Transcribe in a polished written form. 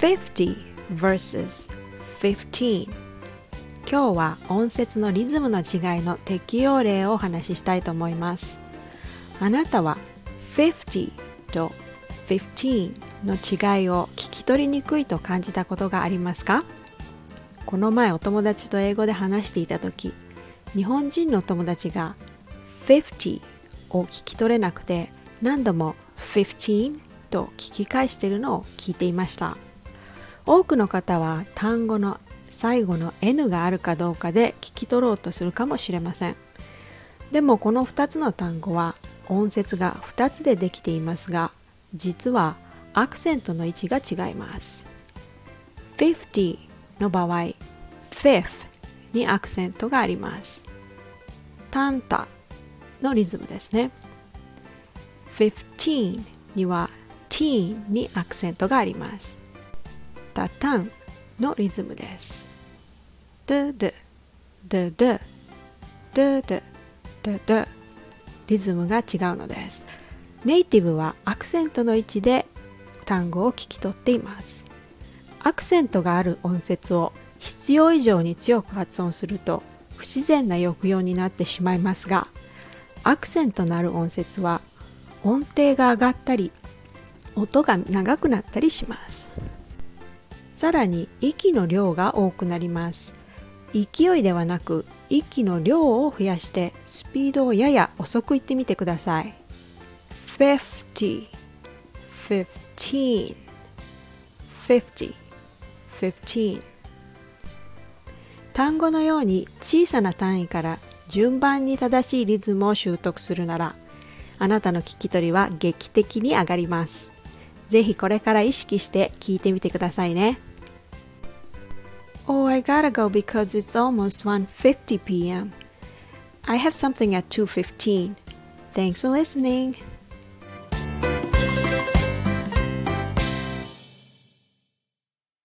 50 versus 15。今日は音節のリズムの違いの適用例をお話ししたいと思います。あなたは50と15の違いを聞き取りにくいと感じたことがありますか？この前お友達と英語で話していた時、日本人の友達が50を聞き取れなくて何度も15と聞き返しているのを聞いていました。多くの方は単語の最後の N があるかどうかで聞き取ろうとするかもしれません。でもこの2つの単語は音節が2つでできていますが、実はアクセントの位置が違います。50の場合、fifth にアクセントがあります。タンタのリズムですね。15には t にアクセントがあります。タタンのリズムです。ドドドドドドドド、リズムが違うのです。ネイティブはアクセントの位置で単語を聞き取っています。アクセントがある音節を必要以上に強く発音すると不自然な抑揚になってしまいますが、アクセントのある音節は音程が上がったり音が長くなったりします。さらに息の量が多くなります。勢いではなく息の量を増やしてスピードをやや遅くいってみてください。50 15 50 15。単語のように小さな単位から順番に正しいリズムを習得するなら、あなたの聞き取りは劇的に上がります。ぜひこれから意識して聞いてみてくださいね。Oh, I gotta go because it's almost 1:50 p.m. I have something at 2:15. Thanks for listening.